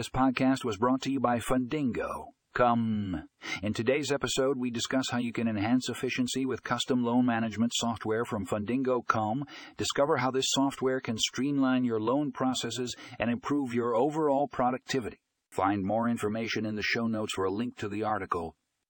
This podcast was brought to you by Fundingo.com. In today's episode, we discuss how you can enhance efficiency with custom loan management software from Fundingo.com, discover how this software can streamline your loan processes and improve your overall productivity. Find more information in the show notes for a link to the article.